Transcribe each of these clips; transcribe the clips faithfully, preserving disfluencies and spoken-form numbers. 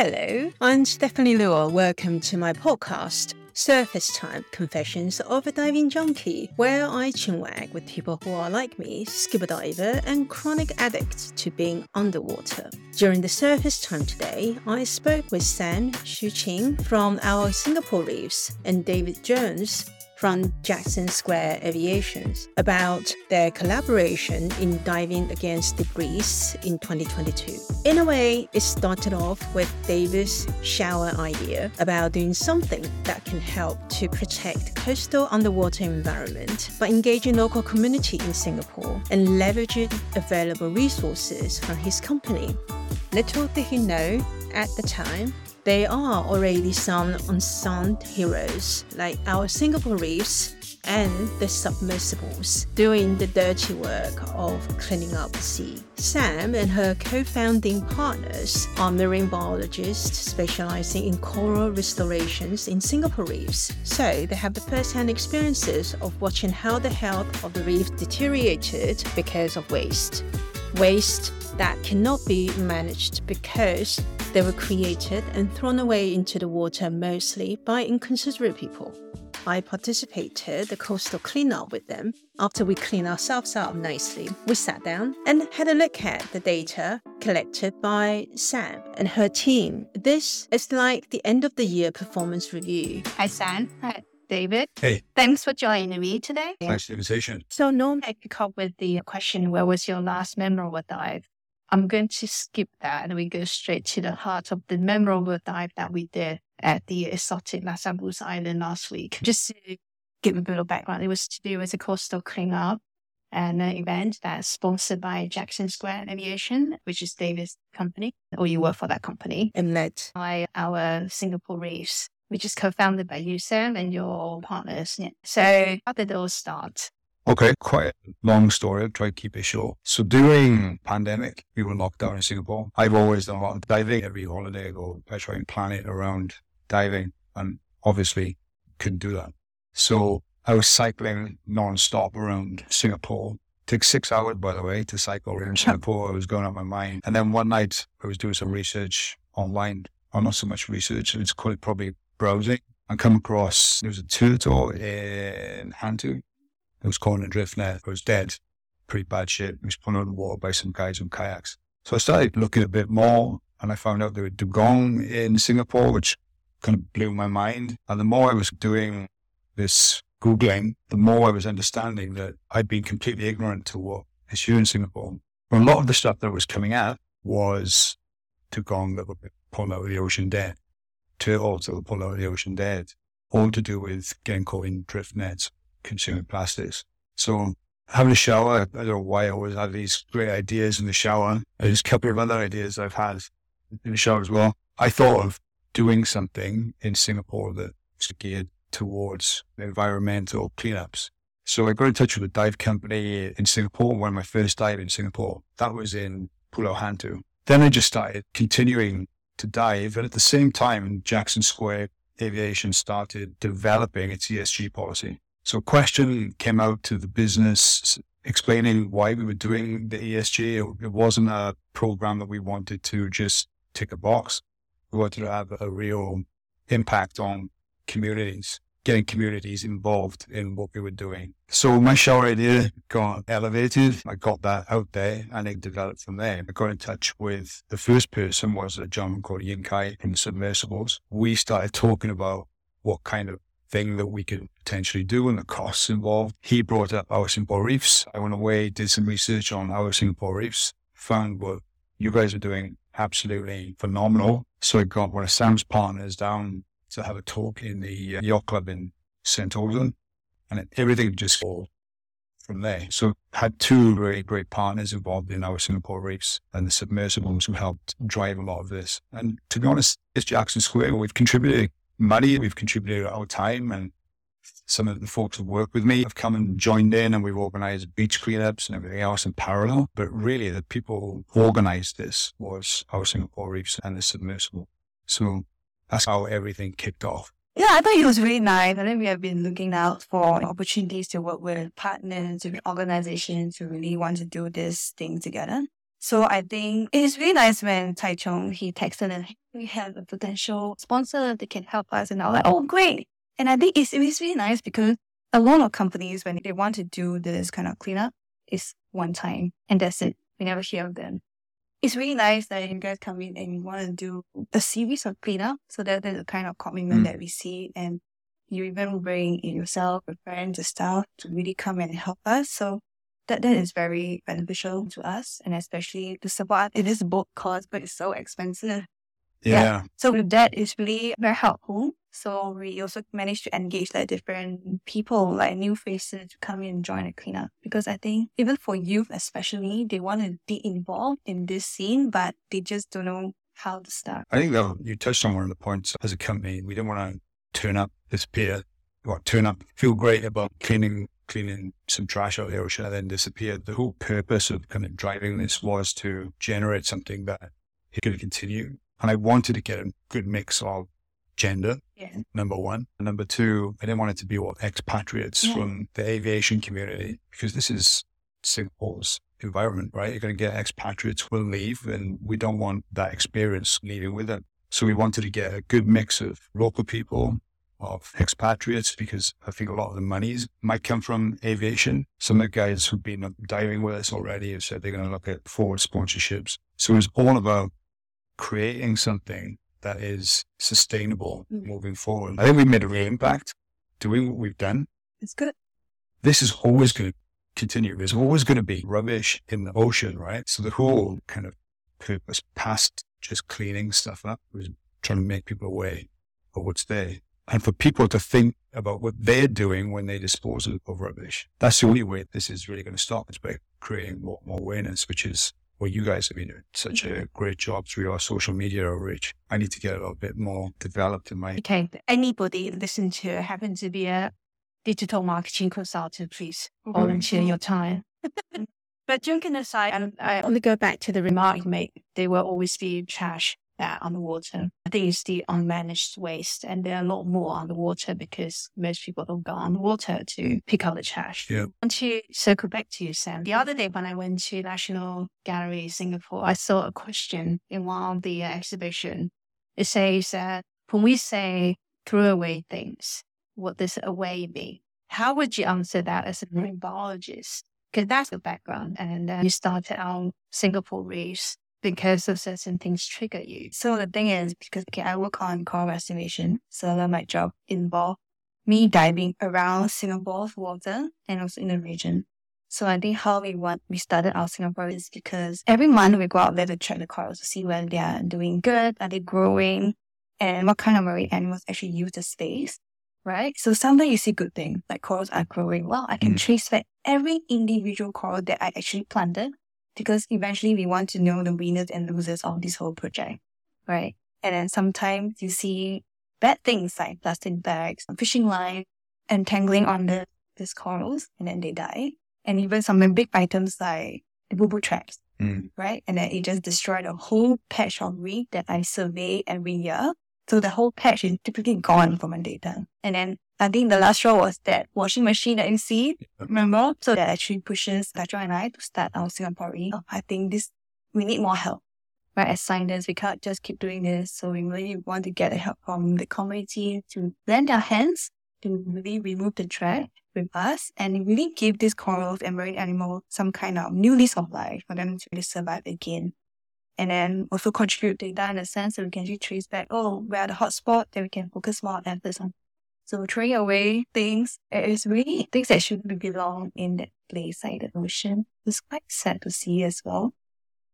Hello, I'm Stephanie Luo. Welcome to my podcast, Surface Time Confessions of a Diving Junkie, where I chinwag with people who are like me, scuba diver and chronic addicts to being underwater. During the surface time today, I spoke with Sam Shu Qin from Our Singapore Reefs and David Jones from Jackson Square Aviation about their collaboration in Diving Against Debris in twenty twenty-two. In a way, it started off with David's shower idea about doing something that can help to protect coastal underwater environment by engaging local community in Singapore and leveraging available resources from his company. Little did he know at the time, they are already some unsung heroes like Our Singapore Reefs and The Submersibles doing the dirty work of cleaning up the sea. Sam and her co-founding partners are marine biologists specializing in coral restorations in Singapore reefs, so they have the first-hand experiences of watching how the health of the reef deteriorated because of waste. Waste that cannot be managed because they were created and thrown away into the water mostly by inconsiderate people. I participated the coastal cleanup with them. After we cleaned ourselves up nicely, we sat down and had a look at the data collected by Sam and her team. This is like the end of the year performance review. Hi, Sam. Hi, David. Hey. Thanks for joining me today. Thanks for the invitation. So normally I pick up with the question, where was your last memorable dive? I'm going to skip that and we go straight to the heart of the memorable dive that we did at the exotic Lazarus Island last week. Just to give a bit of background, it was to do with a coastal cleanup and an event that's sponsored by Jackson Square Aviation, which is David's company, or you work for that company. And led by Our Singapore Reefs, which is co-founded by you, Sam, and your partners. Yeah. So how did it all start? Okay, quite a long story. I'll try to keep it short. So during pandemic, we were locked down in Singapore. I've always done a lot of diving. Every holiday I go, I try and plan it around diving and obviously couldn't do that. So I was cycling non-stop around Singapore. It took six hours, by the way, to cycle around Singapore. I was going out of my mind. And then one night I was doing some research online, or not so much research, it's called probably browsing. I come across, there was a turtle in Hantu. It was caught in a drift net. I was dead. Pretty bad shit. It was put underwater by some guys on kayaks. So I started looking a bit more and I found out there were dugong in Singapore, which kind of blew my mind. And the more I was doing this Googling, the more I was understanding that I'd been completely ignorant to what is here in Singapore. But a lot of the stuff that was coming out was dugong that were pulled out of the ocean dead, turtles that were pulled out of the ocean dead, all to do with getting caught in drift nets, consuming plastics. So having a shower, I don't know why I always had these great ideas in the shower. There's a couple of other ideas I've had in the shower as well. I thought of doing something in Singapore that's geared towards environmental cleanups. So I got in touch with a dive company in Singapore, one of my first dive in Singapore. That was in Pulau Hantu. Then I just started continuing to dive. And at the same time, Jackson Square Aviation started developing its E S G policy. So a question came out to the business explaining why we were doing the E S G. It wasn't a program that we wanted to just tick a box. We wanted to have a real impact on communities, getting communities involved in what we were doing. So my shower idea got elevated. I got that out there and it developed from there. I got in touch with the first person, was a gentleman called Yinkai in Submersibles. We started talking about what kind of thing that we could potentially do and the costs involved. He brought up Our Singapore Reefs. I went away, did some research on Our Singapore Reefs, found what you guys are doing absolutely phenomenal. So I got one of Sam's partners down to have a talk in the yacht club in Sentosa, and everything just all from there. So had two really great partners involved in Our Singapore Reefs and the Submersibles who helped drive a lot of this. And to be honest, it's Jackson Square. We've contributed money, we've contributed our time, and some of the folks who work with me have come and joined in, and we've organized beach cleanups and everything else in parallel. But really the people who organized this was Our Singapore Reefs and the Submersible. So that's how everything kicked off. Yeah, I thought it was really nice. I think we have been looking out for opportunities to work with partners, with organizations who really want to do this thing together. So I think it's really nice when Taichung, he texted and we have a potential sponsor that can help us. And I was like, oh, great. And I think it's, it's really nice because a lot of companies, when they want to do this kind of cleanup, it's one time and that's it. We never hear of them. It's really nice that you guys come in and you want to do a series of cleanup. So that is the kind of commitment mm. that we see. And you even bring in yourself, your friends, your staff to really come and help us. So that, that is very beneficial to us and especially to support. It is both cost, but it's so expensive. Yeah. yeah. So with that, it's really very helpful. So we also managed to engage like different people, like new faces to come in and join the cleanup. Because I think even for youth especially, they want to be involved in this scene, but they just don't know how to start. I think though you touched on one of the points as a company, we don't want to turn up, disappear, or turn up, feel great about cleaning cleaning some trash out of the ocean and then disappear. The whole purpose of kind of driving this was to generate something that is going to continue. And I wanted to get a good mix of gender, yeah. number one. And number two, I didn't want it to be all expatriates yeah. from the aviation community, because this is Singapore's environment, right? You're going to get expatriates will leave, and we don't want that experience leaving with them. So we wanted to get a good mix of local people, of expatriates, because I think a lot of the monies might come from aviation. Some of the guys who've been diving with us already have said they're going to look at forward sponsorships. So it was all about creating something that is sustainable mm. moving forward. I think we've made a real impact doing what we've done. It's good. This is always going to continue. There's always going to be rubbish in the ocean, right? So the whole kind of purpose past just cleaning stuff up was trying to make people aware of what's there. And for people to think about what they're doing when they dispose of rubbish. That's the only way this is really going to stop, is by creating more, more awareness, which is well, you guys have been doing such a great job through your social media outreach. I need to get a little bit more developed in my... Okay, anybody listening to happen to be a digital marketing consultant, please mm-hmm. volunteer your time. But joking aside, and I only go back to the remark you made, there will always be trash uh, on the water. I think it's the unmanaged waste, and there are a lot more on the water because most people don't go on the water to pick up the trash. Yeah. I want to circle back to you, Sam. The other day when I went to National Gallery Singapore, I saw a question in one of the uh, exhibition. It says that uh, when we say throw away things, what does away mean? How would you answer that as a marine biologist? Because that's the background. And uh, you started on Singapore Reefs because of certain things trigger you. So the thing is, because okay, I work on coral restoration, so that my job involved me diving around Singapore's water and also in the region. So I think how we want, we started Our Singapore is because every month we go out there to check the corals to see whether they are doing good, are they growing, and what kind of marine animals actually use the space. Right? So sometimes you see good things, like corals are growing. Well, I can mm. trace back every individual coral that I actually planted, because eventually we want to know the winners and losers of this whole project, right? And then sometimes you see bad things like plastic bags, fishing line, entangling on the these corals, and then they die. And even some big items like the boo-boo traps, mm. right? And then it just destroyed a whole patch of reef that I survey every year. So the whole patch is typically gone from my data. And then I think the last straw was that washing machine that you see, remember? So that actually pushes Taichung and I to start Our Singapore Reefs. I think this, we need more help, right? As scientists, we can't just keep doing this. So we really want to get the help from the community to lend their hands to really remove the trash with us and really give these corals and marine animals some kind of new lease of life for them to really survive again. And then also contribute data in a sense that we can actually trace back, oh, where are the hotspot that we can focus more efforts on. So throwing away things, it is really things that shouldn't belong in that place, like the ocean. It's quite sad to see as well.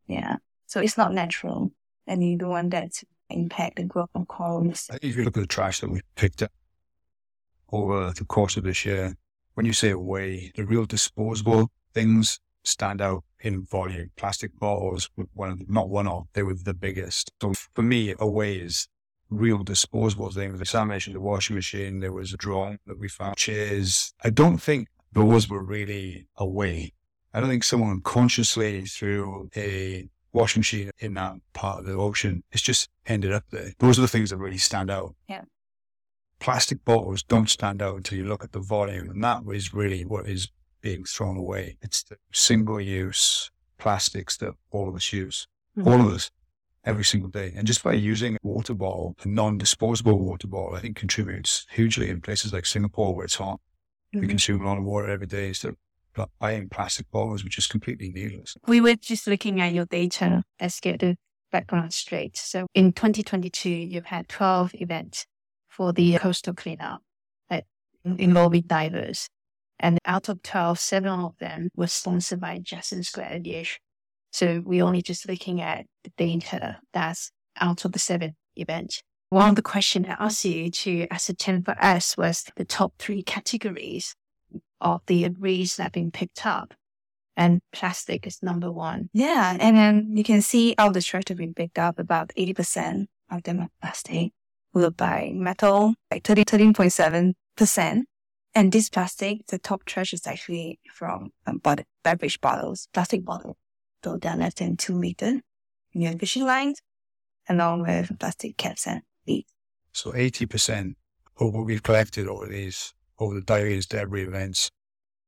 Yeah. So it's not natural. And you don't want that to impact the growth of corals. If you look at the trash that we picked up over the course of this year, when you say away, the real disposable things stand out in volume. Plastic bottles, one of the, not one of, they were the biggest. So for me, away is real disposable things. Sam mentioned the washing machine, there was a drone that we found, chairs. I don't think those were really away. I don't think someone consciously threw a washing machine in that part of the ocean. It's just ended up there. Those are the things that really stand out. Yeah. Plastic bottles don't stand out until you look at the volume, and that is really what is being thrown away. It's the single-use plastics that all of us use. Mm-hmm. All of us. every single day. And just by using a water bottle, a non-disposable water bottle, I think contributes hugely in places like Singapore where it's hot. Mm-hmm. We consume a lot of water every day instead of buying plastic bottles, which is completely needless. We were just looking at your data. Let's get the background straight. So in twenty twenty-two, you've had twelve events for the coastal cleanup that involving divers. And out of twelve, seven of them were sponsored by Jackson Square Aviation. So we're only just looking at the data that's out of the seven events. One of the questions I asked you to ascertain for us was the top three categories of the debris that have been picked up. And plastic is number one. Yeah. And then you can see all the trash have been picked up. About eighty percent of them are plastic, followed by metal, like thirteen point seven percent. And this plastic, the top trash is actually from um, bottle, beverage bottles, plastic bottles. So they're less than two meters in your fishing lines, along with plastic caps and leads. So eighty percent of what we've collected over these, over the Dive Against Debris events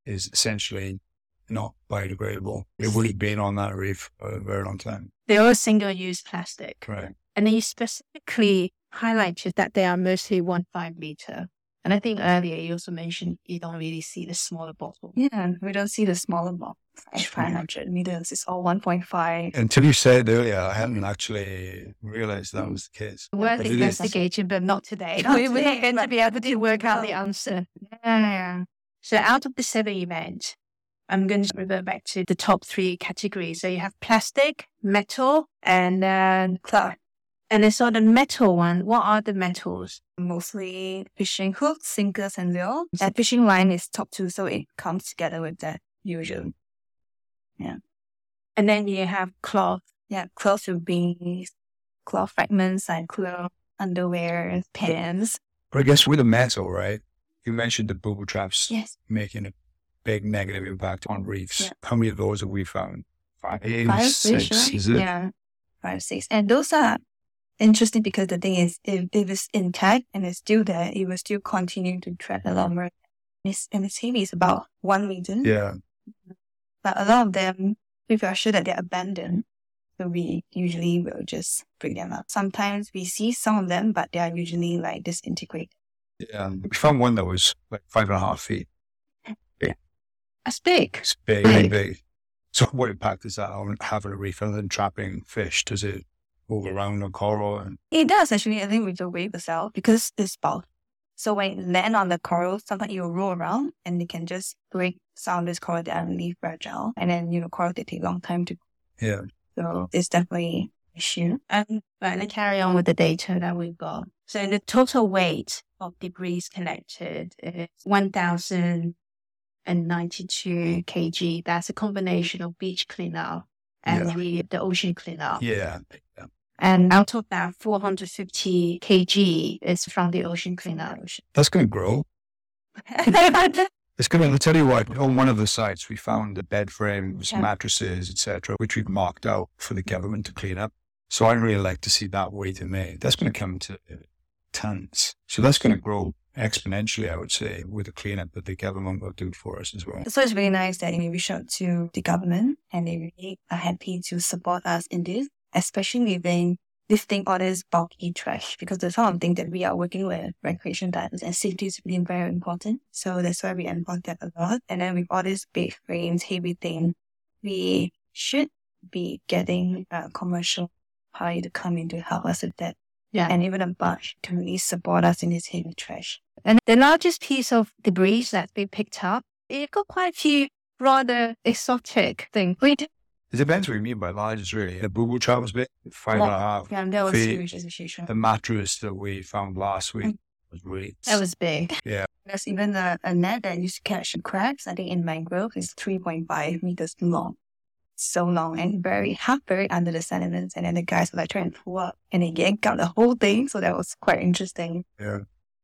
is essentially not biodegradable. It would have been on that reef for a very long time. They're all single-use plastic. Right. And then you specifically highlighted that they are mostly one five meter. And I think earlier you also mentioned you don't really see the smaller bottle. Yeah, we don't see the smaller bottle. five hundred meters, it's all one point five. Until you said earlier, I hadn't actually realized that was the case. Worth investigation, but not today. Not we, today we're not going to be able to work out the answer. Yeah, yeah. So out of the seven events, I'm going to revert back to the top three categories. So you have plastic, metal, and then cloth. And I saw the metal one. What are the metals? Mostly fishing hooks, sinkers, and lures. And fishing line is top two, so it comes together with that usually. Yeah. And then you have cloth. Yeah, cloth would be cloth fragments and cloth underwear, pants. But I guess with the metal, right? You mentioned the bubble traps yes. making a big negative impact on reefs. Yeah. How many of those have we found? Five, Five six, fish, right? Is it? Yeah, five, six. And those are interesting because the thing is, if, if it's intact and it's still there, it will still continue to trap a lot more. It's, and it's heavy, it's about one meter. Yeah. But a lot of them, if you are sure that they're abandoned, so we usually will just bring them up. Sometimes we see some of them, but they are usually like disintegrated. Yeah. We found one that was like five and a half feet. Yeah. That's big. It's big, big, big. So what impact does that on having a reef other than trapping fish? Does it move around the coral? And... It does actually, I think, with the wave itself, because it's bulk. So when it lands on the coral, sometimes it will roll around and it can just break some of this coral that are really fragile. And then, you know, coral, they take a long time to... Yeah. So it's definitely an issue. Um, right, let's carry on with the data that we've got. So the total weight of debris collected is one thousand ninety-two kilograms. That's a combination of beach cleanup and yeah. the, the ocean cleanup. Yeah. yeah. And out of that, four hundred fifty kilograms is from the ocean cleanup. That's going to grow. It's going to, I'll tell you what, on one of the sites, we found the bed frames, yeah. mattresses, et cetera, which we've marked out for the government to clean up. So I'd really like to see that weight in there. That's going to come to tons. So that's going to grow exponentially, I would say, with the cleanup that the government will do for us as well. So it's really nice that we reach out to the government and they really are happy to support us in this. Especially when lifting all this bulky trash, because the sort of thing that we are working with, recreation divers, and safety is really very important. So that's why we import that a lot. And then with all these big frames, heavy thing, we should be getting a commercial party to come in to help us with that. Yeah. And even a bunch to really support us in this heavy trash. And the largest piece of debris that's been picked up, it got quite a few rather exotic things. We did It depends what you mean by largest, really. The bubble trap was big, five well, and a half yeah, that was feet. Huge. The mattress that we found last week mm. was really... That was big. Yeah. There's even a, a net that used to catch crabs. I think in mangrove is three point five meters long. So long and very half buried under the sediments. And then the guys were like trying to pull up and they yanked out the whole thing. So that was quite interesting. Yeah.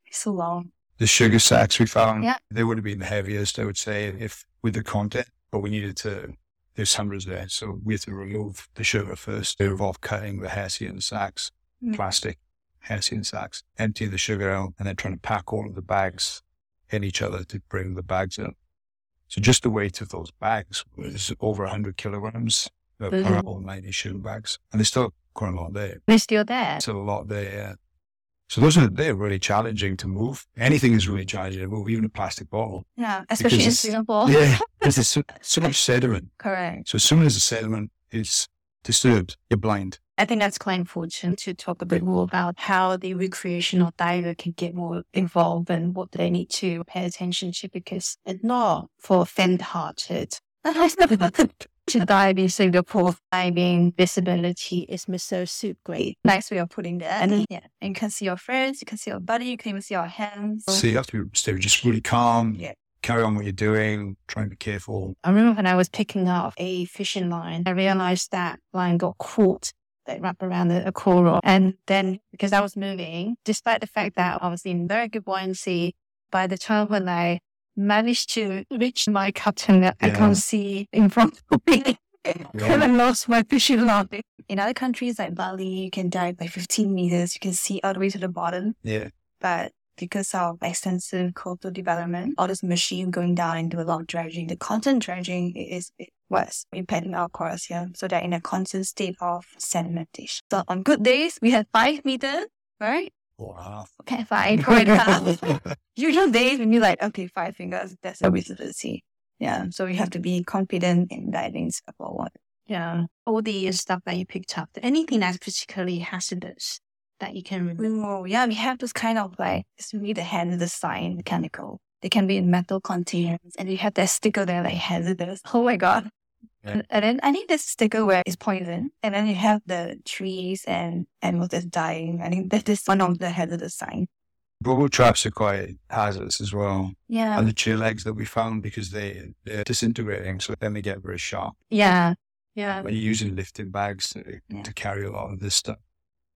It's so long. The sugar sacks we found, yeah. they would have been the heaviest, I would say, if with the content. But we needed to... There's hundreds there, so we have to remove the sugar first. They involve cutting the Hessian sacks, mm. plastic Hessian sacks, empty the sugar out, and then trying to pack all of the bags in each other to bring the bags in. So just the weight of those bags was over one hundred kilograms per whole ninety sugar bags. And there's still quite a lot there. They're still there. Still a lot there, yeah. So those are, they're really challenging to move. Anything is really challenging to move, even a plastic bottle. Yeah, especially in Singapore. Yeah, because there's so, so much sediment. Correct. So as soon as the sediment is disturbed, you're blind. I think that's quite important to talk a bit more about how the recreational diver can get more involved and what they need to pay attention to, because it's not for faint-hearted. To dive in Singapore, diving visibility is so super great. Nice way of putting that. And yeah, and you can see your friends, you can see your body, you can even see your hands. So you have to be stay just really calm. Yeah. Carry on what you're doing, try and be careful. I remember when I was picking up a fishing line, I realized that line got caught. They wrap around the, a coral. And then because I was moving, despite the fact that I was in very good buoyancy, by the time when I managed to reach my captain, yeah. I can't see in front of me. I lost my fishing line. In other countries like Bali, you can dive by fifteen meters. You can see all the way to the bottom. Yeah. But because of extensive coastal development, all this machine going down and do a lot of dredging. The constant dredging is what's impacting our corals here. Yeah? So they're in a constant state of sedimentation. So on good days, we have five meters, right? Four and a half. Okay, five, four and a half. Usual days when you're like, okay, five fingers, that's a visibility. Yeah, so you have to be confident in diving Singapore water. Yeah, all the stuff that you picked up, anything that's particularly hazardous that you can remove. Yeah, we have those kind of like, it's really the hand of the sign, mechanical. They can be in metal containers, and you have that sticker there like hazardous. Oh my God. Yeah. And, and then I think this sticker where it's poison, and then you have the trees and animals that's dying. I think that is one of the hazardous signs. Bubble traps are quite hazardous as well. Yeah. And the chill eggs that we found, because they, they're disintegrating, so then they get very sharp. Yeah, yeah. When you're using lifting bags to, yeah. to carry a lot of this stuff.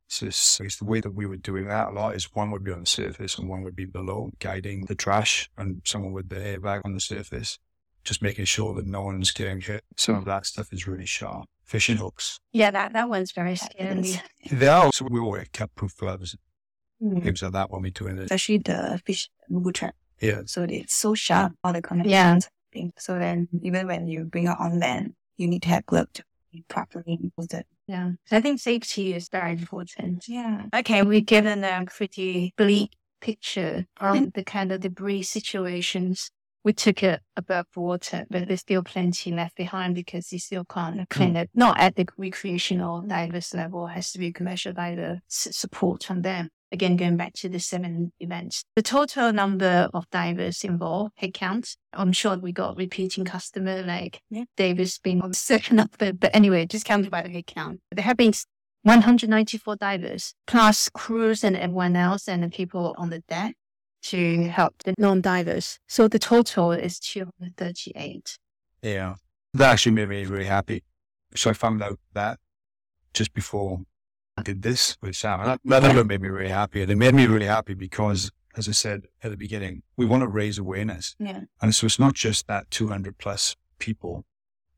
So it's, it's the way that we were doing that a lot is one would be on the surface and one would be below, guiding the trash, and someone with the airbag on the surface, just making sure that no one's getting hit. Some of that stuff is really sharp. Fishing hooks. Yeah, that, that one's very scary. They are. So we all wear cut-proof gloves. Mm. Things like that when we're doing it. Especially the fish bubble trap. Yeah. So it's so sharp, all the connections. Yeah. So then even when you bring it on land, you need to have gloves to be properly folded. Yeah. So I think safety is very important. Yeah. Okay, we've given a pretty bleak picture of the kind of debris situations. We took it above water, but there's still plenty left behind because you still can't clean it. Not at the recreational divers level. It has to be commercial diver support from them. Again, going back to the seven events. The total number of divers involved, head count. I'm sure we got repeating customer like yeah. David's been on a certain number. But anyway, just counted by the head count. There have been one hundred ninety-four divers, plus crews and everyone else and the people on the deck to help the non-divers. So the total is two hundred thirty-eight. Yeah. That actually made me really happy. So I found out that just before I did this with Sam. And that number made me really happy. And it made me really happy because, as I said at the beginning, we want to raise awareness. Yeah. And so it's not just that two hundred plus people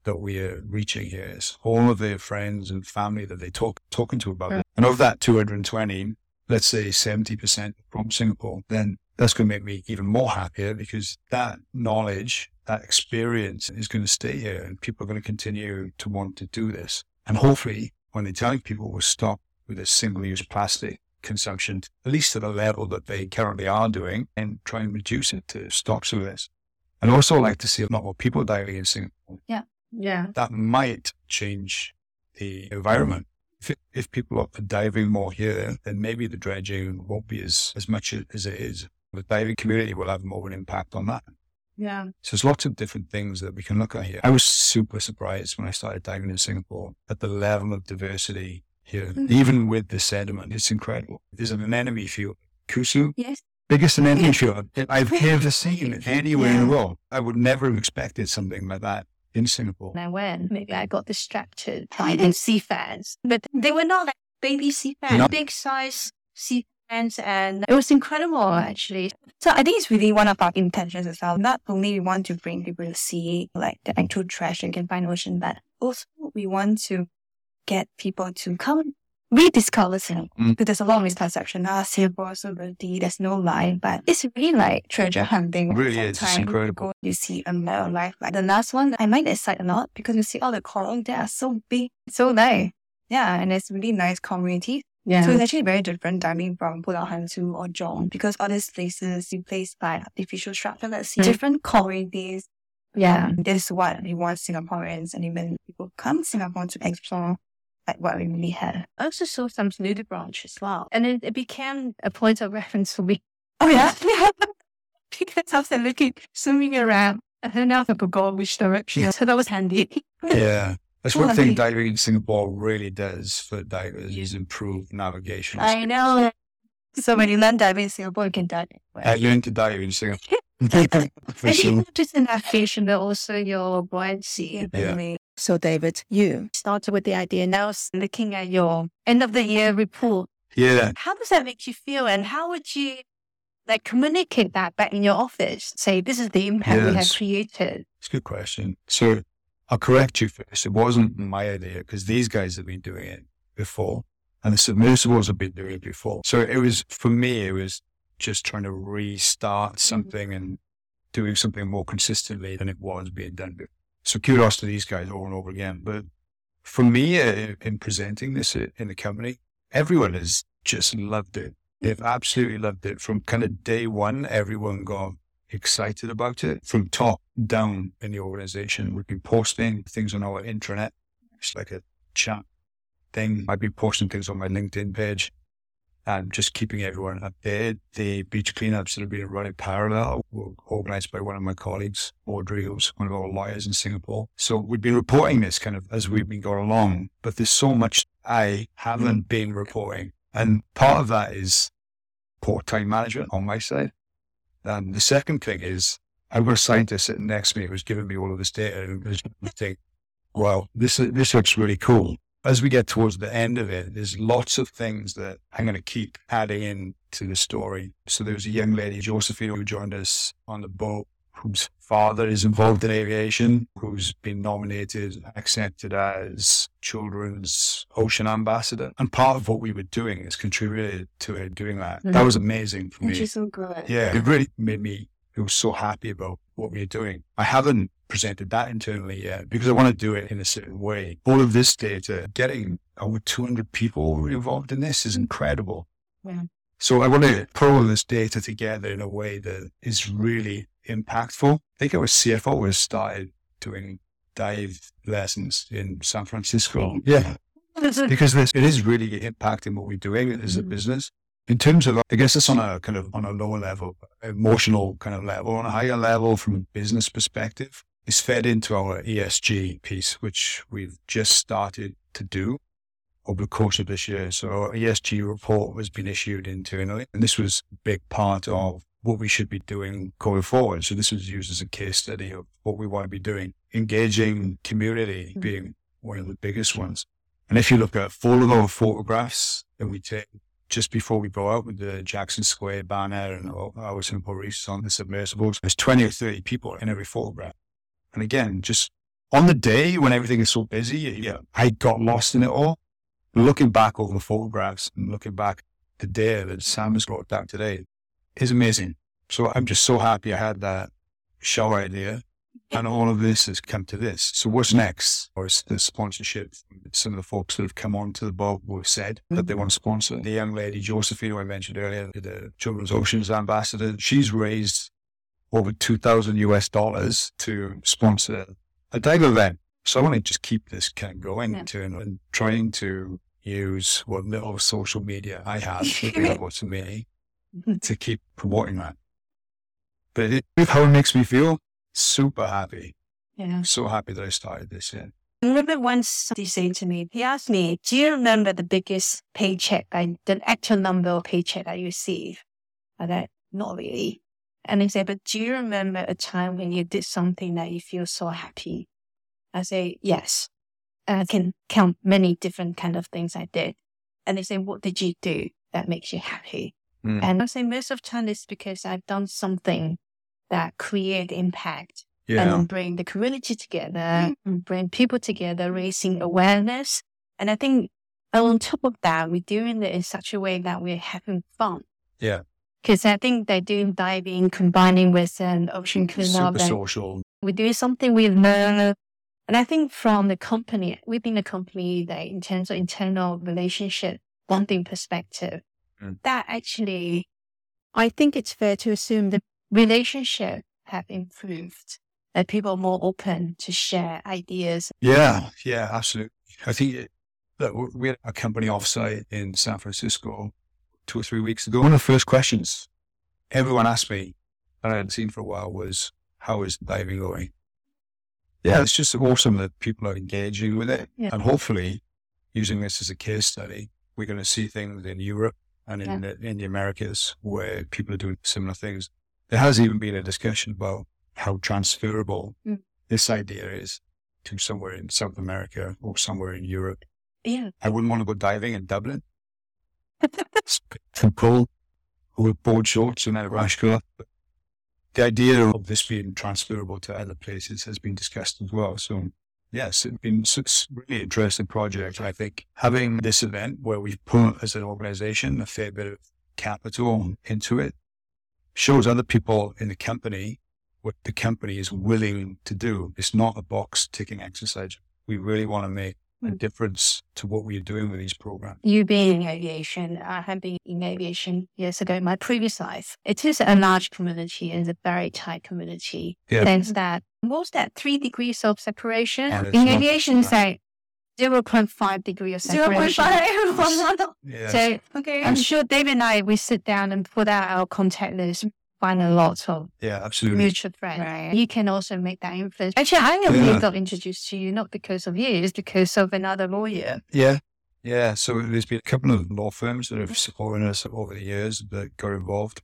that we are reaching here. It's all of their friends and family that they talk talking to about it. Right. And of that two hundred twenty, let's say seventy percent from Singapore, then that's going to make me even more happier because that knowledge, that experience is going to stay here and people are going to continue to want to do this. And hopefully when the Italian people will stop with this single-use plastic consumption, at least at a level that they currently are doing, and try and reduce it to stop some of this. I'd also like to see a lot more people diving in Singapore. Yeah, yeah. That might change the environment. If, it, if people are diving more here, then maybe the dredging won't be as, as much as it is. The diving community will have more of an impact on that. Yeah. So there's lots of different things that we can look at here. I was super surprised when I started diving in Singapore at the level of diversity here, mm-hmm. even with the sediment. It's incredible. There's an anemone field. Kusu? Yes. Biggest anemone yes. field I've ever seen anywhere yeah. in the world. I would never have expected something like that in Singapore. And I went. Maybe I got distracted by the sea fans. But they were not like baby sea fans. No. Big size sea fans. And it was incredible, actually. So I think it's really one of our intentions as well. Not only we want to bring people to see like the actual trash they can find in the ocean, but also we want to get people to come rediscover Singapore. Mm. Because there's a lot of misconception. Ah, Singapore is so dirty. There's no life. But it's really like treasure hunting. It really is. It's incredible. You see a lot of life. Like the last one, I might excite a lot because you see all the coral. They are so big. So nice. Yeah, and it's really nice community. Yeah. So it's actually very different diving from Pulau Hantu or Jong, because all these places replaced by artificial structure. Let's see, mm. different communities. Yeah. Um, this is what we want Singaporeans and even people come to Singapore to explore, like what we really had. I also saw some snooty branch as well. And it, it became a point of reference for me. Oh, yeah? Because after looking, swimming around, I don't know if I could go in which direction. Yeah. So that was handy. Yeah. That's one thing diving in Singapore really does for divers is improve navigation. I know. So when you learn diving in Singapore, you can dive anywhere. I learned to dive in Singapore. I think not just in navigation, but also your buoyancy. Yeah. So David, you started with the idea. Now looking at your end of the year report. Yeah. How does that make you feel? And how would you like communicate that back in your office? Say, this is the impact yes. we have created. It's a good question. So I'll correct you first. It wasn't my idea because these guys have been doing it before and the Submersibles have been doing it before. So it was, for me, it was just trying to restart something mm-hmm. and doing something more consistently than it was being done before. So kudos to these guys over and over again. But for me, uh, in presenting this in the company, everyone has just loved it. They've absolutely loved it. From kind of day one, everyone got excited about it. From top down in the organization, we've been posting things on our intranet. It's like a chat thing. I've been posting things on my LinkedIn page and just keeping everyone updated. The beach cleanups that have been running parallel were organized by one of my colleagues, Audrey, who's one of our lawyers in Singapore. So we've been reporting this kind of as we've been going along, but there's so much I haven't been reporting. And part of that is poor time management on my side. And the second thing is, I've got a scientist sitting next to me who's giving me all of this data and I think, wow, this, is, this looks really cool. As we get towards the end of it, there's lots of things that I'm going to keep adding in to the story. So there was a young lady, Josephine, who joined us on the boat, whose father is involved in aviation, who's been nominated and accepted as Children's Ocean Ambassador. And part of what we were doing is contributed to it, doing that. Mm-hmm. That was amazing for me. Which is so good. Yeah, it really made me feel so happy about what we were doing. I haven't presented that internally yet because I want to do it in a certain way. All of this data, getting over two hundred people involved in this is incredible. Yeah. So I want to put all this data together in a way that is really impactful. I think our C F O has started doing dive lessons in San Francisco. Yeah. Because this, it is really impacting what we're doing as a business. In terms of, I guess it's on a kind of, on a lower level, emotional kind of level, on a higher level from a business perspective, it's fed into our E S G piece, which we've just started to do over the course of this year. So our E S G report has been issued internally, and this was a big part of what we should be doing going forward. So this was used as a case study of what we want to be doing, engaging community being one of the biggest ones. And if you look at all of our photographs that we take just before we go out with the Jackson Square banner and Our Singapore Reefs on the Submersibles, there's twenty or thirty people in every photograph. And again, just on the day when everything is so busy, yeah, I got lost in it all. Looking back over the photographs and looking back the day that Sam has brought back today, is amazing. So I'm just so happy I had that show idea and all of this has come to this. So what's next? Or is the sponsorship? Some of the folks that have come on to the boat who have said that they want to sponsor. The young lady, Josephine, who I mentioned earlier, the Children's Oceans Ambassador, she's raised over two thousand US dollars to sponsor a dive event. So I want to just keep this kind of going yeah. to, and trying to use what little social media I have available to me to keep promoting that. But it, how it makes me feel, super happy. Yeah. So happy that I started this. Yeah. I remember once he said to me, he asked me, do you remember the biggest paycheck, like the actual number of paycheck that you received? I said, not really. And he said, but do you remember a time when you did something that you feel so happy? I say, yes. And I can count many different kind of things I did. And they say, what did you do that makes you happy? Mm. And I say most of the time it's because I've done something that create impact yeah. and bring the community together, mm. and bring people together, raising awareness. And I think on top of that, we're doing it in such a way that we're having fun. Yeah. Because I think they're doing diving, combining with an ocean cleanup. Super social. We're doing something we love. And I think from the company, within the company, like in terms of internal relationship, bonding perspective, mm. that actually, I think it's fair to assume the relationship have improved, that people are more open to share ideas. Yeah, yeah, absolutely. I think that we had a company offsite in San Francisco two or three weeks ago. One of the first questions everyone asked me that I hadn't seen for a while was, how is diving going? Yeah, it's just awesome that people are engaging with it. Yeah. And hopefully, using this as a case study, we're going to see things in Europe and in, yeah. the, in the Americas where people are doing similar things. There has even been a discussion about how transferable mm. this idea is to somewhere in South America or somewhere in Europe. Yeah, I wouldn't want to go diving in Dublin. It's cold, or board shorts and then a rash guard. The idea of this being transferable to other places has been discussed as well. So, yes, it's been it's a really interesting project. I think having this event where we've put, as an organization, a fair bit of capital into it shows other people in the company what the company is willing to do. It's not a box-ticking exercise. We really want to make a difference to what we're doing with these programs. You being in aviation, I have been in aviation years ago in my previous life. It is a large community and a very tight community. Yeah. Sense that what's that three degrees of separation in aviation is like zero point five degrees of separation. zero point five Yes. So okay. I'm sure David and I we sit down and put out our contact list. Find a lot of yeah, absolutely. mutual friends. Right. You can also make that influence. Actually, I only yeah. got introduced to you not because of you, it's because of another lawyer. Yeah, yeah. So there's been a couple of law firms that have supported us over the years that got involved.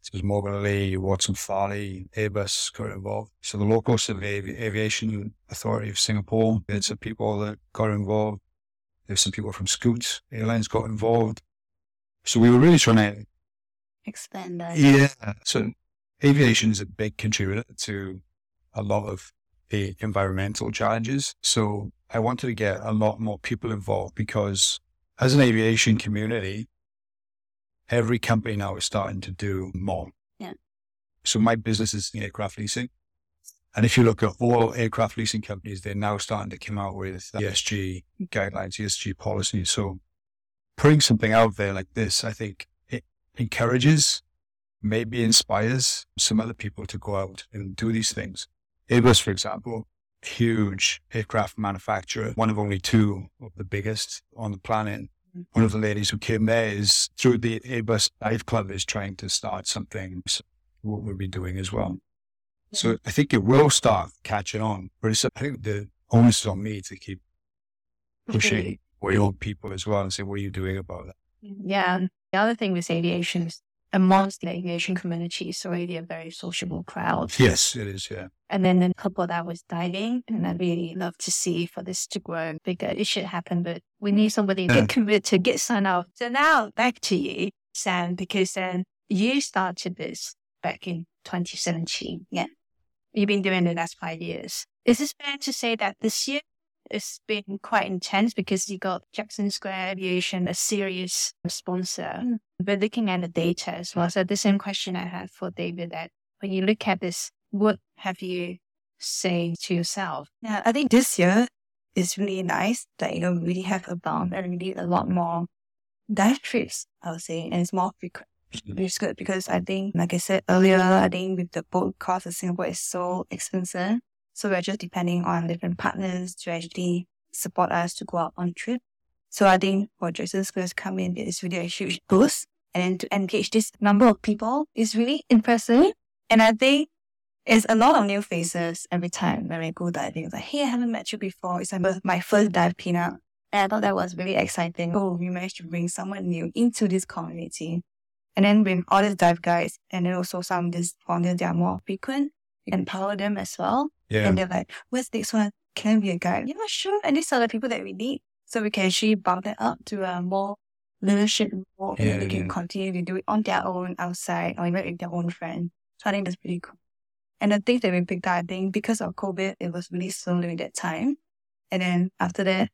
So there's Morgan Lee, Watson Farley, Airbus got involved. So the local civil avi- aviation authority of Singapore, there's some people that got involved. There's some people from Scoot Airlines got involved. So we were really trying to expand that. Yeah. So aviation is a big contributor to a lot of the environmental challenges. So I wanted to get a lot more people involved because as an aviation community, every company now is starting to do more. Yeah. So my business is aircraft leasing. And if you look at all aircraft leasing companies, they're now starting to come out with E S G guidelines, E S G policies. So putting something out there like this, I think encourages, maybe inspires some other people to go out and do these things. Airbus, for example, huge aircraft manufacturer, one of only two of the biggest on the planet. One of the ladies who came there is through the Airbus Dive Club is trying to start something, so what we'll be doing as well. Yeah. So I think it will start catching on, but it's, I think the onus is on me to keep pushing okay. old people as well and say, what are you doing about that? Yeah. The other thing with aviation is amongst the aviation community, it's already a very sociable crowd. Yes, it is, yeah. And then a couple that was diving, and I really love to see for this to grow bigger. It should happen, but we need somebody to yeah. commit to get signed up. So now back to you, Sam, because then you started this back in twenty seventeen. Yeah. You've been doing the last five years. Is it fair to say that this year it's been quite intense because you got Jackson Square Aviation, a serious sponsor. Mm. We're looking at the data as well. So the same question I had for David, that when you look at this, what have you say to yourself? Yeah, I think this year is really nice that you don't really have a bound and really a lot more dive trips, I would say, and it's more frequent. It's good because I think, like I said earlier, I think with the boat cost in Singapore is so expensive. So we're just depending on different partners to actually support us to go out on trip. So I think for Jackson Square to come in, it's really a huge boost. And then to engage this number of people is really impressive. And I think it's a lot of new faces every time when we go diving. It's like, hey, I haven't met you before. It's like my first dive cleanup. And I thought that was really exciting. Oh, we managed to bring someone new into this community. And then bring all these dive guys and then also some of these founders, they are more frequent. Empower them as well. Yeah. And they're like, where's this one? Can I be a guide? Yeah, sure. And these are the people that we need. So we can actually bump that up to a more leadership role yeah, and they can yeah. continue to do it on their own outside or even with their own friend. So I think that's pretty cool. And the thing that we picked up, I think because of COVID, it was really slow during that time. And then after that,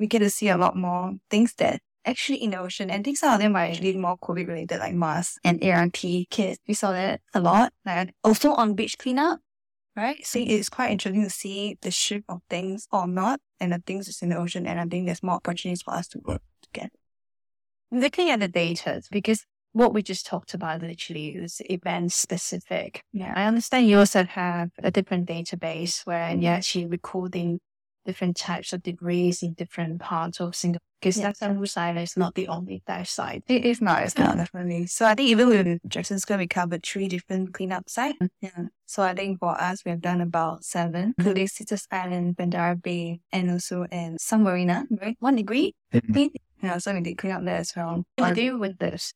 we get to see a lot more things that actually in the ocean and things some of them are actually more COVID related like masks and A R P kits. We saw that a lot. Like also on beach cleanup. right? So it's quite interesting to see the shift of things or not, and the things that's in the ocean. And I think there's more opportunities for us to work together. Looking at the data, because what we just talked about literally is event specific. Yeah. I understand you also have a different database where you're actually recording different types of debris in different parts of Singapore. Because yeah. that's on side is not the only dive site. It is not, it's not, definitely. So I think even with Jackson's going to cover three different cleanup sites. Yeah. So I think for us, we have done about seven, including Sentosa Island, Bandara Bay, and also in San Marino, right? One degree. yeah, so we did clean up there as well. I deal with this.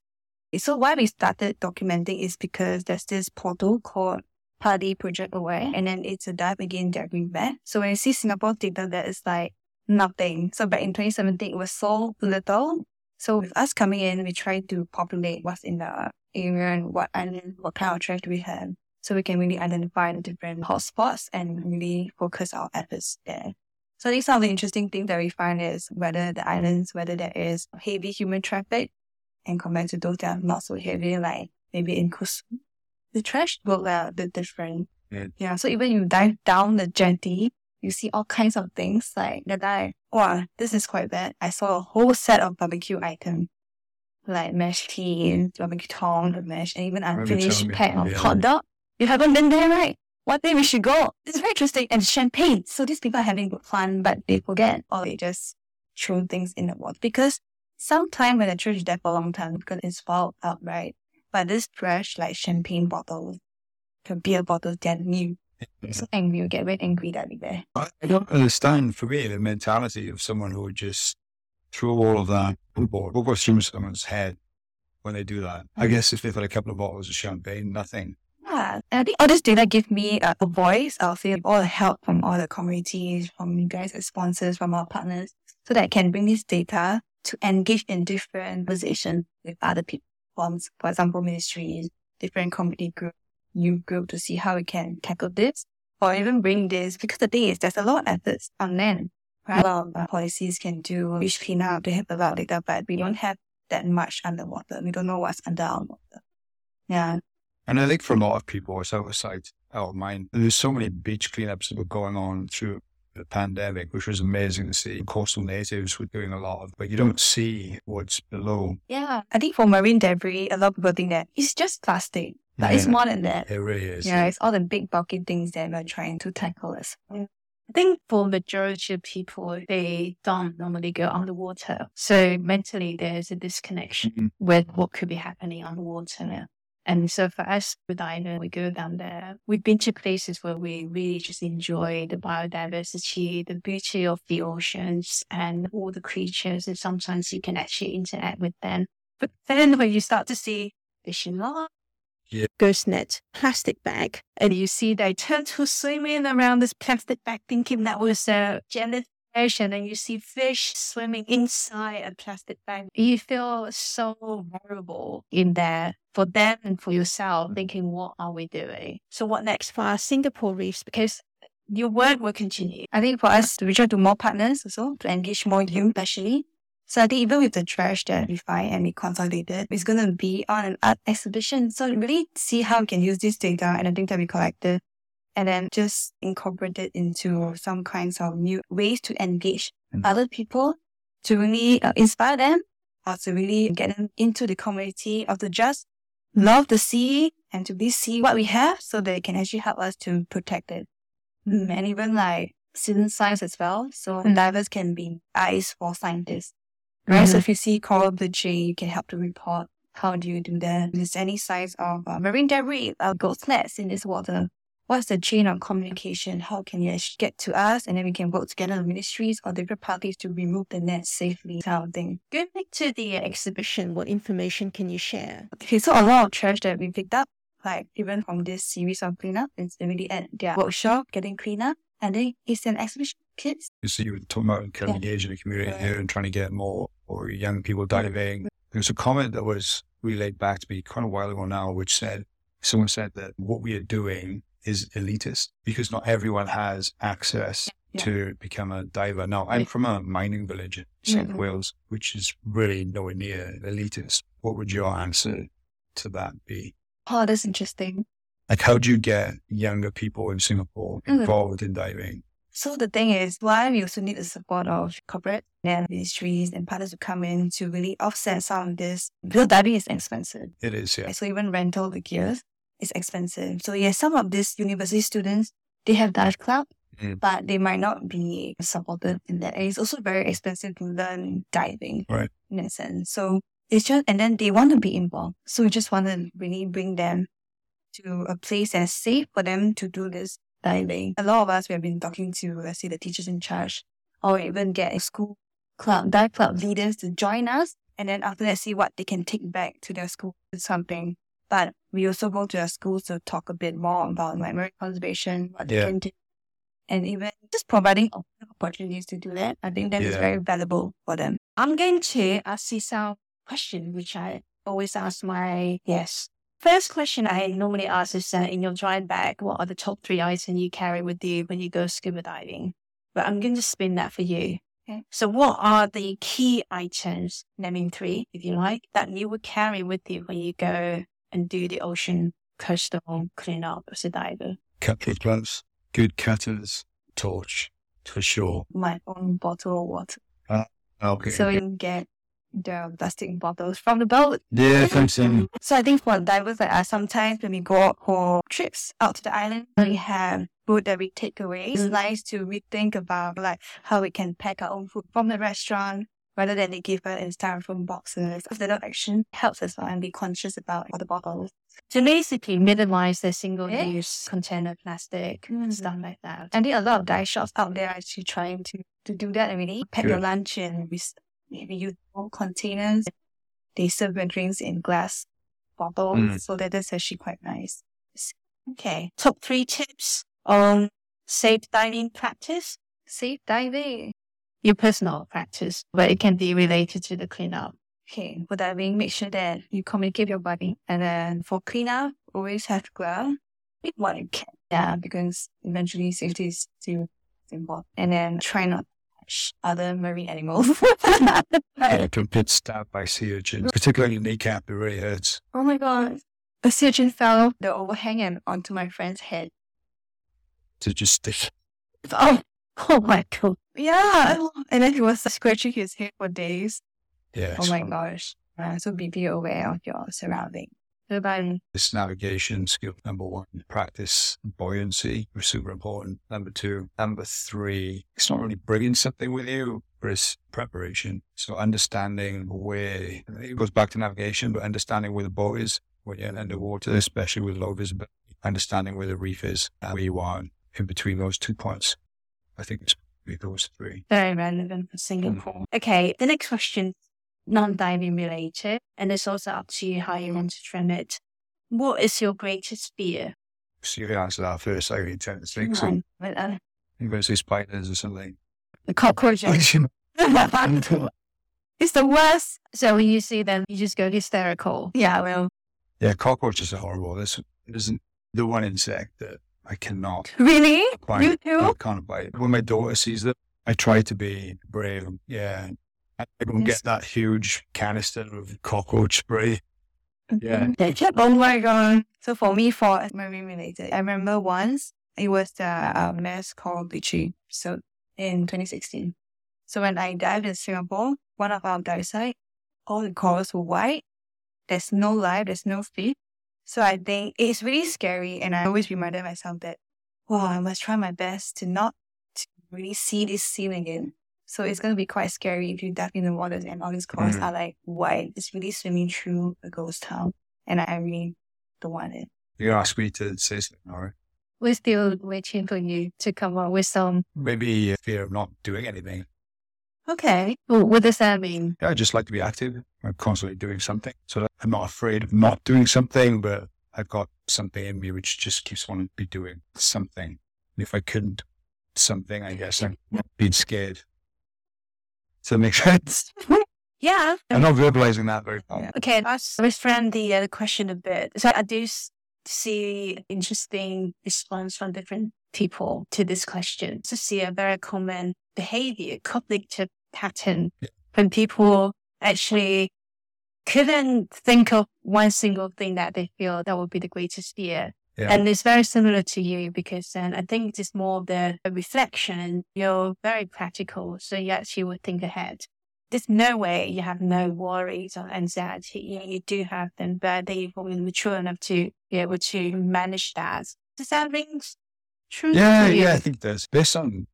So why we started documenting is because there's this portal called Party Project Aware, and then it's a Dive Against Debris map. So when you see Singapore data, that is like nothing. So back in twenty seventeen, it was so little. So with us coming in, we try to populate what's in the area and what island, what kind of trash do we have, so we can really identify the different hotspots and really focus our efforts there. So I think some of the interesting things that we find is whether the islands, whether there is heavy human traffic, and compared to those that are not so heavy, like maybe in Kusu, the trash look a bit different. Yeah. yeah. So even you dive down the jetty, you see all kinds of things like that. I, wow, this is quite bad. I saw a whole set of barbecue items, like mashed tea, barbecue tongs, mashed, and even unfinished pack of hot dog. You haven't been there, right? One day we should go. It's very interesting. And champagne. So these people are having good fun, but they forget or they just throw things in the water. Because sometime when the trash is there for a long time, because it's fouled up, right? But this trash, like champagne bottles, the beer bottles, they're new. So angry, you get very angry that we there. I don't understand, for me, the mentality of someone who would just throw all of that overboard. What goes through someone's head when they do that? I guess if they've had a couple of bottles of champagne, nothing. Yeah, and I think all this data give me a, a voice. I'll say all the help from all the communities, from you guys as sponsors, from our partners, so that I can bring this data to engage in different conversations with other people, for example, ministries, different community groups, youth group, to see how we can tackle this or even bring this. Because the thing is, there's a lot of efforts on land, right? A lot of policies can do beach cleanup. They have a lot of data, but we don't have that much underwater. We don't know what's under our water. Yeah. And I think for a lot of people, it's outside our mind. There's so many beach cleanups that were going on through the pandemic, which was amazing to see. Coastal natives were doing a lot of, but you don't see what's below. Yeah. I think for marine debris, a lot of people think that it's just plastic. But yeah, it's more than that. It really is. Yeah, it's all the big bulky things that we're trying to tackle as well. I think for majority of people, they don't normally go underwater. So mentally, there's a disconnection mm-hmm. with what could be happening underwater now. And so for us, with Island, we go down there. We've been to places where we really just enjoy the biodiversity, the beauty of the oceans and all the creatures. And sometimes you can actually interact with them. But then when you start to see fishing lines, yeah. ghost net, plastic bag, and you see they turn to swimming around this plastic bag thinking that was a jellyfish, and then you see fish swimming inside a plastic bag. You feel so vulnerable in there for them and for yourself, thinking, what are we doing? So what next for our Singapore reefs? Because your work will continue. I think for us, to reach out to more partners also, to engage more youth especially. So I think even with the trash that we find and we consolidated, it's going to be on an art exhibition. So really see how we can use this data and the things that we collected and then just incorporate it into some kinds of new ways to engage mm-hmm. other people, to really uh, inspire them or to really get them into the community or to just love the sea and to be see what we have so that it can actually help us to protect it. Mm-hmm. And even like citizen science as well. So mm-hmm. divers can be eyes for scientists. Right, mm-hmm. so if you see coral bleaching, you can help to report. How do you do that? If there's any size of uh, marine debris, uh, ghost nets in this water, what's the chain of communication? How can you actually get to us? And then we can work together with ministries or different parties to remove the nets safely. Kind of thing. Going back to the exhibition, what information can you share? Okay, so a lot of trash that we picked up, like even from this series of cleanup, it's really at their workshop, getting cleaner. And then it's an exhibition for kids. So you were talking about kind of engaging the community right. here and trying to get more or young people diving. Right. There was a comment that was relayed back to me quite a while ago now, which said, someone said that what we are doing is elitist because not everyone has access yeah. to become a diver. Now, I'm from a mining village in South mm-hmm. Wales, which is really nowhere near elitist. What would your answer to that be? Oh, that's interesting. Like, how do you get younger people in Singapore involved mm-hmm. in diving? So the thing is, why we also need the support of corporate and ministries and partners to come in to really offset some of this. Because diving is expensive. It is, yeah. So even rental the gears is expensive. So yeah, some of these university students, they have dive club, mm. but they might not be supported in that. And it's also very expensive to learn diving, right? In that sense. So it's just, and then they want to be involved. So we just want to really bring them to a place that's safe for them to do this. Diving. A lot of us, we have been talking to, let's say, the teachers in charge, or even get a school club, dive club leaders to join us. And then after that, see what they can take back to their school or something. But we also go to our schools to talk a bit more about like marine conservation, what yeah. they can do. And even just providing opportunities to do that. I think that yeah. is very valuable for them. I'm going to ask you some questions, which I always ask my guests. First question I normally ask is that in your drive bag, what are the top three items you carry with you when you go scuba diving? But I'm going to spin that for you. Okay. So what are the key items, naming three, if you like, that you would carry with you when you go and do the ocean coastal cleanup as a diver? Cutlass gloves, good cutters, torch, for sure. My own bottle of water. Uh, okay. So you can get the plastic bottles from the boat. Yeah, thanks, Sam. So I think for divers like us, sometimes when we go out for trips out to the island, we have food that we take away. It's nice to rethink about like how we can pack our own food from the restaurant rather than they give us in styrofoam boxes. After that action helps us well and be conscious about all the bottles. So basically minimize the single-use yeah. container plastic mm-hmm. and stuff like that. And there are a lot of dive shops out there actually trying to, to do that and really pack yeah. your lunch and we maybe use all containers. They serve their drinks in glass bottles. Mm. So that is actually quite nice. Okay. Top three tips on safe diving practice. Safe diving. Your personal practice, but it can be related to the cleanup. Okay. For diving, make sure that you communicate with your buddy. And then for cleanup, always have gloves. Pick what you can. Yeah, because eventually safety is still important. And then try not other marine animals. Yeah, can get stabbed by sea urchins, particularly kneecap, it really hurts. Oh my god. A sea urchin fell off the overhang and onto my friend's head. To just stick. Oh, oh my god. Yeah. And then he was scratching his head for days. Yeah. Oh my fun. Gosh. Uh, so be, be aware of your surroundings. About this navigation skill, number one, practice buoyancy, was super important. Number two, number three, it's not really bringing something with you, but it's preparation. So understanding where, it goes back to navigation, but understanding where the boat is when you're underwater, especially with low visibility, understanding where the reef is and where you are in between those two points. I think it's those three. Very relevant for Singapore. Mm-hmm. Okay, the next question. Non-diving related, and it's also up to you how you want to trim it. What is your greatest fear? So you can answer that first. I really tend to think so. I'm going to say spiders or something. The cockroaches. It's the worst. So when you see them, you just go hysterical. Yeah, well. Yeah, cockroaches are horrible. This isn't the one insect that I cannot. Really? Bite. You too? I can't bite. When my daughter sees them, I try to be brave. Yeah. I go and get that huge canister of cockroach spray. Yeah. Oh my god. So for me, for marine related, I remember once it was the uh, mass called Lichi. So in twenty sixteen. So when I dived in Singapore, one of our dive sites, all the corals were white. There's no life, there's no fish. So I think it's really scary, and I always reminded myself that, wow, I must try my best to not to really see this scene again. So it's going to be quite scary if you dive in the waters and all these corals mm-hmm. are like white. It's really swimming through a ghost town. And I really don't want it. You asked me to say something, all right? We're still waiting for you to come up with some... Maybe fear of not doing anything. Okay. Well, what does that mean? Yeah, I just like to be active. I'm constantly doing something. So I'm not afraid of not doing something, but I've got something in me which just keeps wanting to be doing something. And if I couldn't do something, I guess I'd be scared. Does that make sense? Yeah. I'm not verbalizing that very well. Yeah. Okay, let's reframe the uh, question a bit. So I do see interesting response from different people to this question. To see a very common behavior, cognitive pattern yeah. when people actually couldn't think of one single thing that they feel that would be the greatest fear. Yeah. And it's very similar to you because um, I think it's more of the reflection. You're very practical, so you actually would think ahead. There's no way you have no worries or anxiety. You, you do have them, but they're probably mature enough to be able to manage that. Does that ring true yeah, to you? Yeah, I think that's based on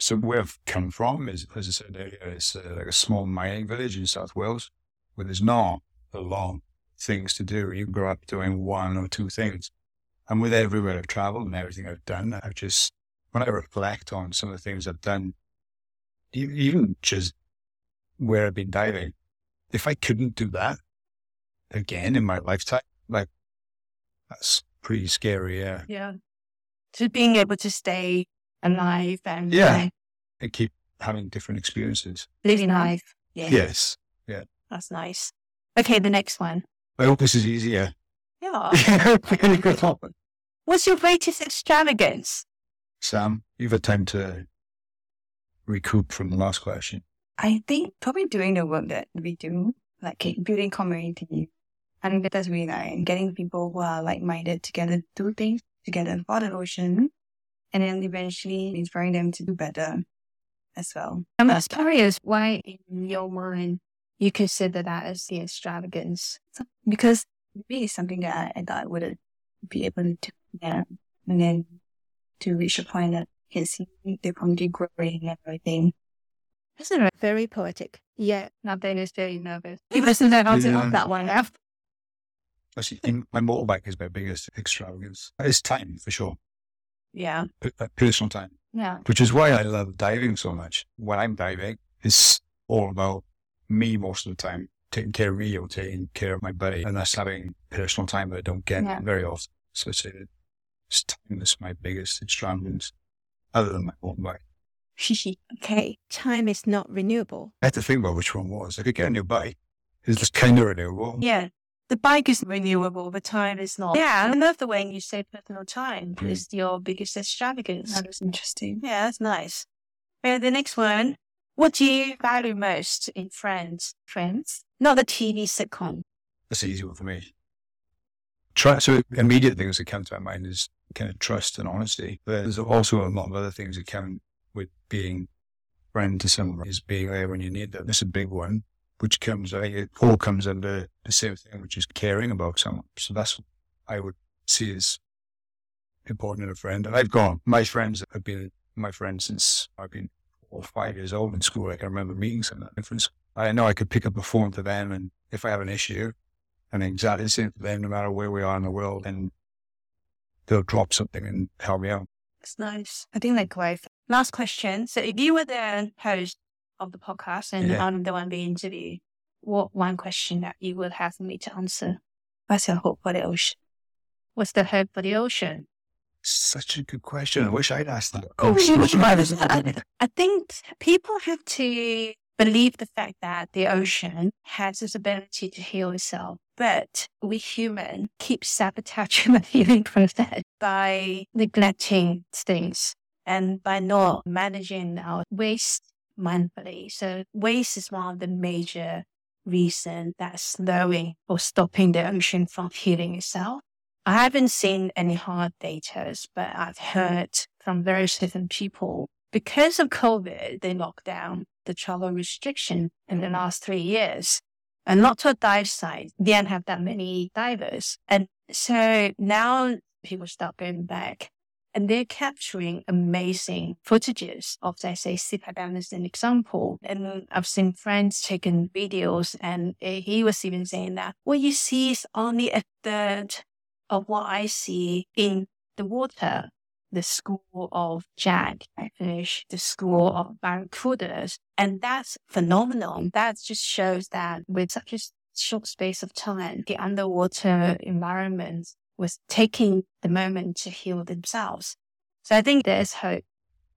so where I've come from. Is, as I said earlier, it's uh, like a small mining village in South Wales where there's not a lot of things to do. You grow up doing one or two things. And with everywhere I've traveled and everything I've done, I've just, when I reflect on some of the things I've done, even just where I've been diving, if I couldn't do that again in my lifetime, like, that's pretty scary, yeah. Yeah. Just being able to stay alive and... Yeah. Alive. And keep having different experiences. Living life. Yeah. Yes. Yeah. That's nice. Okay, the next one. I hope this is easier. Yeah. What's your greatest extravagance? Sam, you've had time to recoup from the last question. I think probably doing the work that we do, like building community. I think that's really nice. Getting people who are like-minded together, do things together for the ocean, and then eventually inspiring them to do better as well. I'm just curious why in your mind you consider that as the extravagance. Because maybe it's something that I, I thought I wouldn't be able to do. Yeah. And then to reach a point that you can see they're probably growing and everything. Isn't it very poetic? Yeah. Nothing is very nervous. You must know how to knock that one off. Actually, my motorbike is my biggest extravagance. It's time, for sure. Yeah. P- personal time. Yeah. Which is why I love diving so much. When I'm diving, it's all about me most of the time. Taking care of me or taking care of my body, and that's having personal time that I don't get yeah. very often. So I'd say that it's time is my biggest extravagance, other than my own bike. Shishi. Okay, time is not renewable. I had to think about which one was. I could get a new bike. It's just kind of renewable. Yeah, the bike is renewable, but time is not. Yeah, I love the way you say personal time mm. is your biggest extravagance. That was interesting. Yeah, that's nice. Uh, the next one. What do you value most in friends? Friends? Not the T V sitcom. That's an easy one for me. Trust. So immediate things that come to my mind is kind of trust and honesty. But there's also a lot of other things that come with being friend to someone, is being there when you need them. That's a big one, which comes, I think it all comes under the same thing, which is caring about someone. So that's what I would see as important in a friend. And I've got my friends that have been my friends since I've been or five years old in school. I can remember meeting some difference. I know I could pick up a phone to them, and if I have an issue, and exactly the same to them, no matter where we are in the world, and they'll drop something and help me out. That's nice. I think likewise. Last question. So if you were the host of the podcast and yeah. I'm the one being interviewed, what one question that you would have for me to answer? What's your hope for the ocean? What's the hope for the ocean? Such a good question. I wish I'd asked that. Oh, I, I think people have to believe the fact that the ocean has this ability to heal itself. But we human keep sabotaging the healing process by neglecting things and by not managing our waste mindfully. So waste is one of the major reasons that's slowing or stopping the ocean from healing itself. I haven't seen any hard data, but I've heard from various different people. Because of COVID, they locked down the travel restriction in the last three years. And lots of dive sites didn't have that many divers. And so now people start going back and they're capturing amazing footages of, let's say, Sipadan as an example. And I've seen friends taking videos, and he was even saying that what you see is only a third of what I see in the water. The school of jackfish, the school of barracudas. And that's phenomenal. That just shows that with such a short space of time, the underwater environment was taking the moment to heal themselves. So I think there's hope.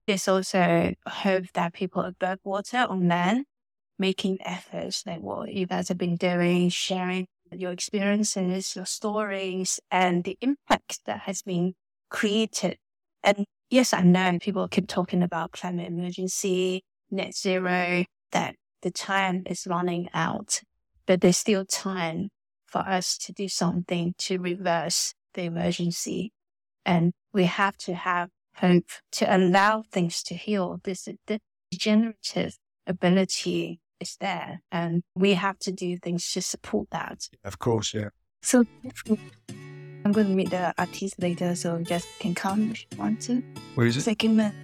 There's also hope that people above water on land making efforts like what you guys have been doing, sharing your experiences, your stories, and the impact that has been created. And yes, I know people keep talking about climate emergency, net zero, that the time is running out, but there's still time for us to do something to reverse the emergency. and we have to have hope to allow things to heal. This, this regenerative ability is there, and we have to do things to support that. Of course, yeah. So I'm going to meet the artist later, so just can come if you want to. Where is it? It's Gilman.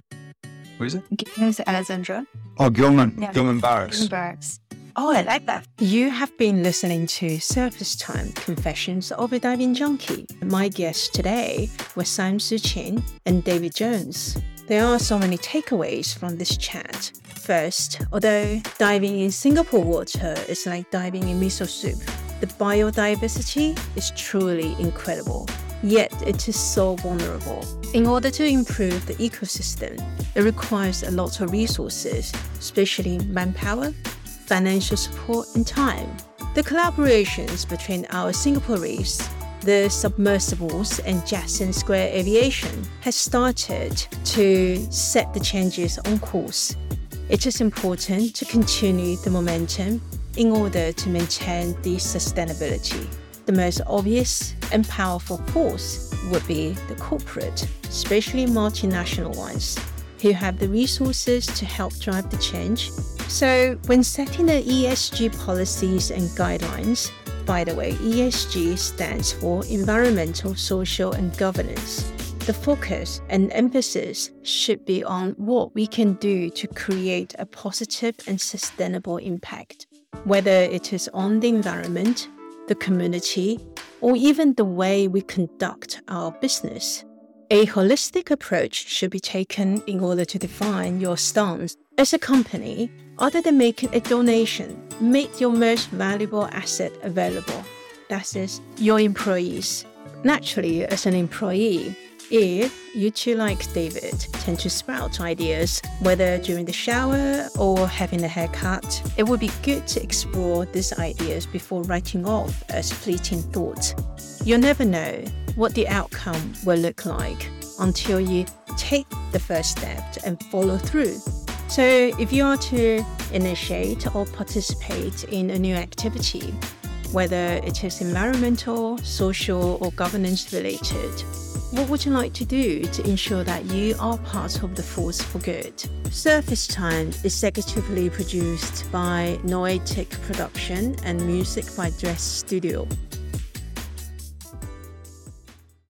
Where is it? Gilman's Alexandra. Oh, Gilman. Yeah. Gilman Barris. Gilman Barris. Oh, I like that. You have been listening to Surface Time Confessions of a Diving Junkie. My guests today were Sam Shu Qin and David Jones. There are so many takeaways from this chat. First, although diving in Singapore water is like diving in miso soup, the biodiversity is truly incredible. Yet it is so vulnerable. In order to improve the ecosystem, it requires a lot of resources, especially manpower, financial support, and time. The collaborations between Our Singapore Reefs, The Submersibles, and Jackson Square Aviation has started to set the changes on course. It is important to continue the momentum in order to maintain the sustainability. The most obvious and powerful force would be the corporate, especially multinational ones, who have the resources to help drive the change. So when setting the E S G policies and guidelines, by the way, E S G stands for environmental, social, and governance. The focus and emphasis should be on what we can do to create a positive and sustainable impact, whether it is on the environment, the community, or even the way we conduct our business. A holistic approach should be taken in order to define your stance. As a company, other than making a donation, make your most valuable asset available. That is, your employees. Naturally, as an employee, if you too, like David, tend to spout ideas, whether during the shower or having a haircut, it would be good to explore these ideas before writing off as fleeting thoughts. You'll never know what the outcome will look like until you take the first step and follow through. So if you are to initiate or participate in a new activity, whether it is environmental, social, or governance related, what would you like to do to ensure that you are part of the force for good? Surface Time is executively produced by Noitik Production and music by Dress Studio.